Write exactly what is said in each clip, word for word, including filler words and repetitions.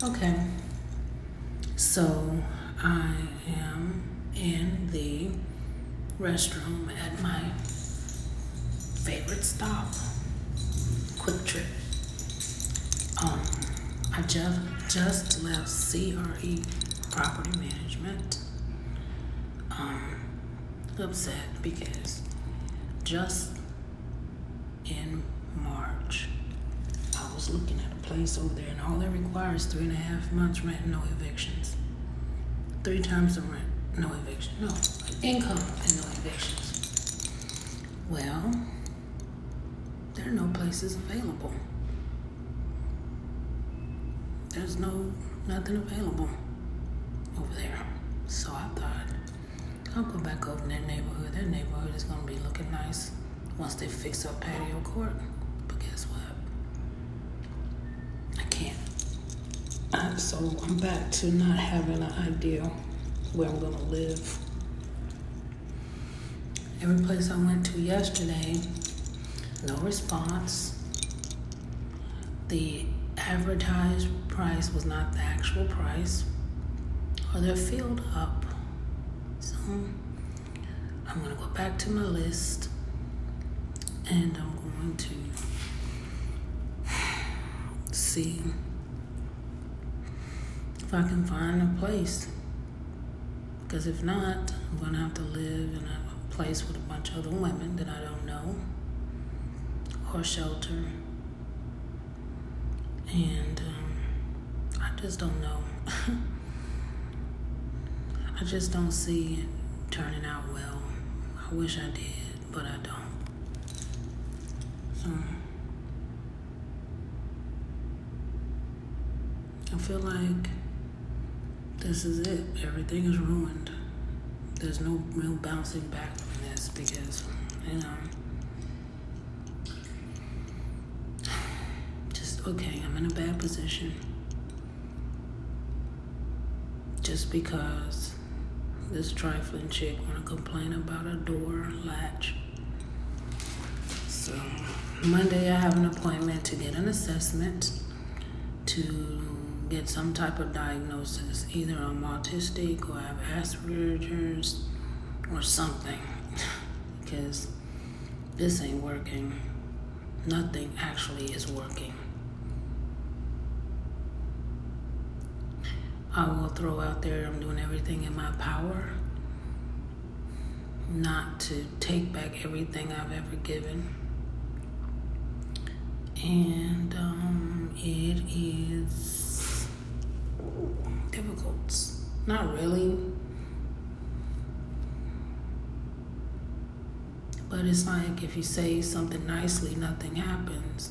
Okay, so I am in the restroom at my favorite stop, Quick Trip. Um, I just just left C R E, Property Management. Um, upset because just in March, I was looking at a place over there, and all it requires is three and a half months rent, no evictions. Three times the rent, no eviction, no income, and no evictions. Well, there are no places available. There's no nothing available over there. So I thought, I'll go back over in that neighborhood. That neighborhood is going to be looking nice once they fix up Patio Court. But guess what? I can't. I, so I'm back to not having an idea where I'm going to live. Every place I went to yesterday, no response. The advertised price was not the actual price, or they're filled up. So I'm going to go back to my list, and I'm going to see if I can find a place, because if not, I'm going to have to live in a place with a bunch of other women that I don't know, or shelter. And um, I just don't know. I just don't see it turning out well. I wish I did, but I don't. So I feel like this is it. Everything is ruined. There's no real bouncing back from this because, you know, okay, I'm in a bad position just because this trifling chick wanna complain about a door latch. So Monday I have an appointment to get an assessment, to get some type of diagnosis. Either I'm autistic or I have Asperger's or something, because this ain't working. Nothing actually is working. I will throw out there, I'm doing everything in my power not to take back everything I've ever given. And um, it is difficult. Not really. But it's like if you say something nicely, nothing happens.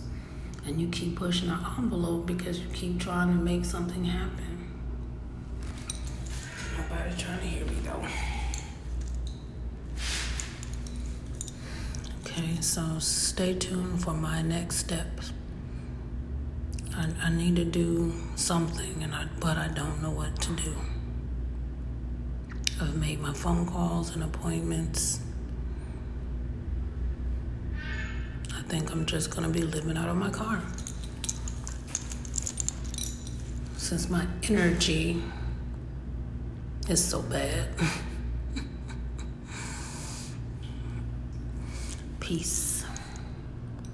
And you keep pushing an envelope because you keep trying to make something happen. Nobody's trying to hear me though. Okay, so stay tuned for my next steps. I, I need to do something, and I but I don't know what to do. I've made my phone calls and appointments. I think I'm just gonna be living out of my car, since my energy it's so bad. Peace.